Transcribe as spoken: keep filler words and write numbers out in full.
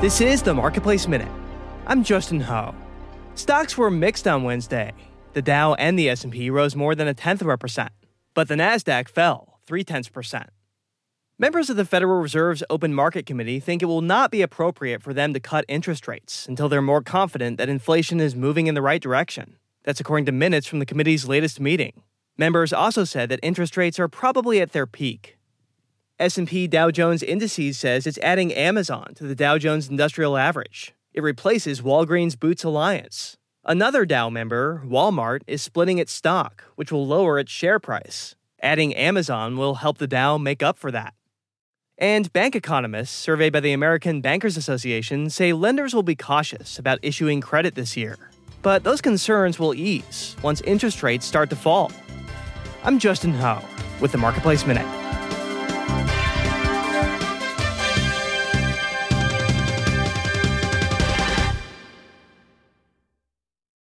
This is the Marketplace Minute. I'm Justin Ho. Stocks were mixed on Wednesday. The Dow and the S and P rose more than a tenth of a percent, but the Nasdaq fell three-tenths percent. Members of the Federal Reserve's Open Market Committee think it will not be appropriate for them to cut interest rates until they're more confident that inflation is moving in the right direction. That's according to minutes from the committee's latest meeting. Members also said that interest rates are probably at their peak. S and P Dow Jones Indices says it's adding Amazon to the Dow Jones Industrial Average. It replaces Walgreens Boots Alliance. Another Dow member, Walmart, is splitting its stock, which will lower its share price. Adding Amazon will help the Dow make up for that. And bank economists surveyed by the American Bankers Association say lenders will be cautious about issuing credit this year. But those concerns will ease once interest rates start to fall. I'm Justin Ho with the Marketplace Minute.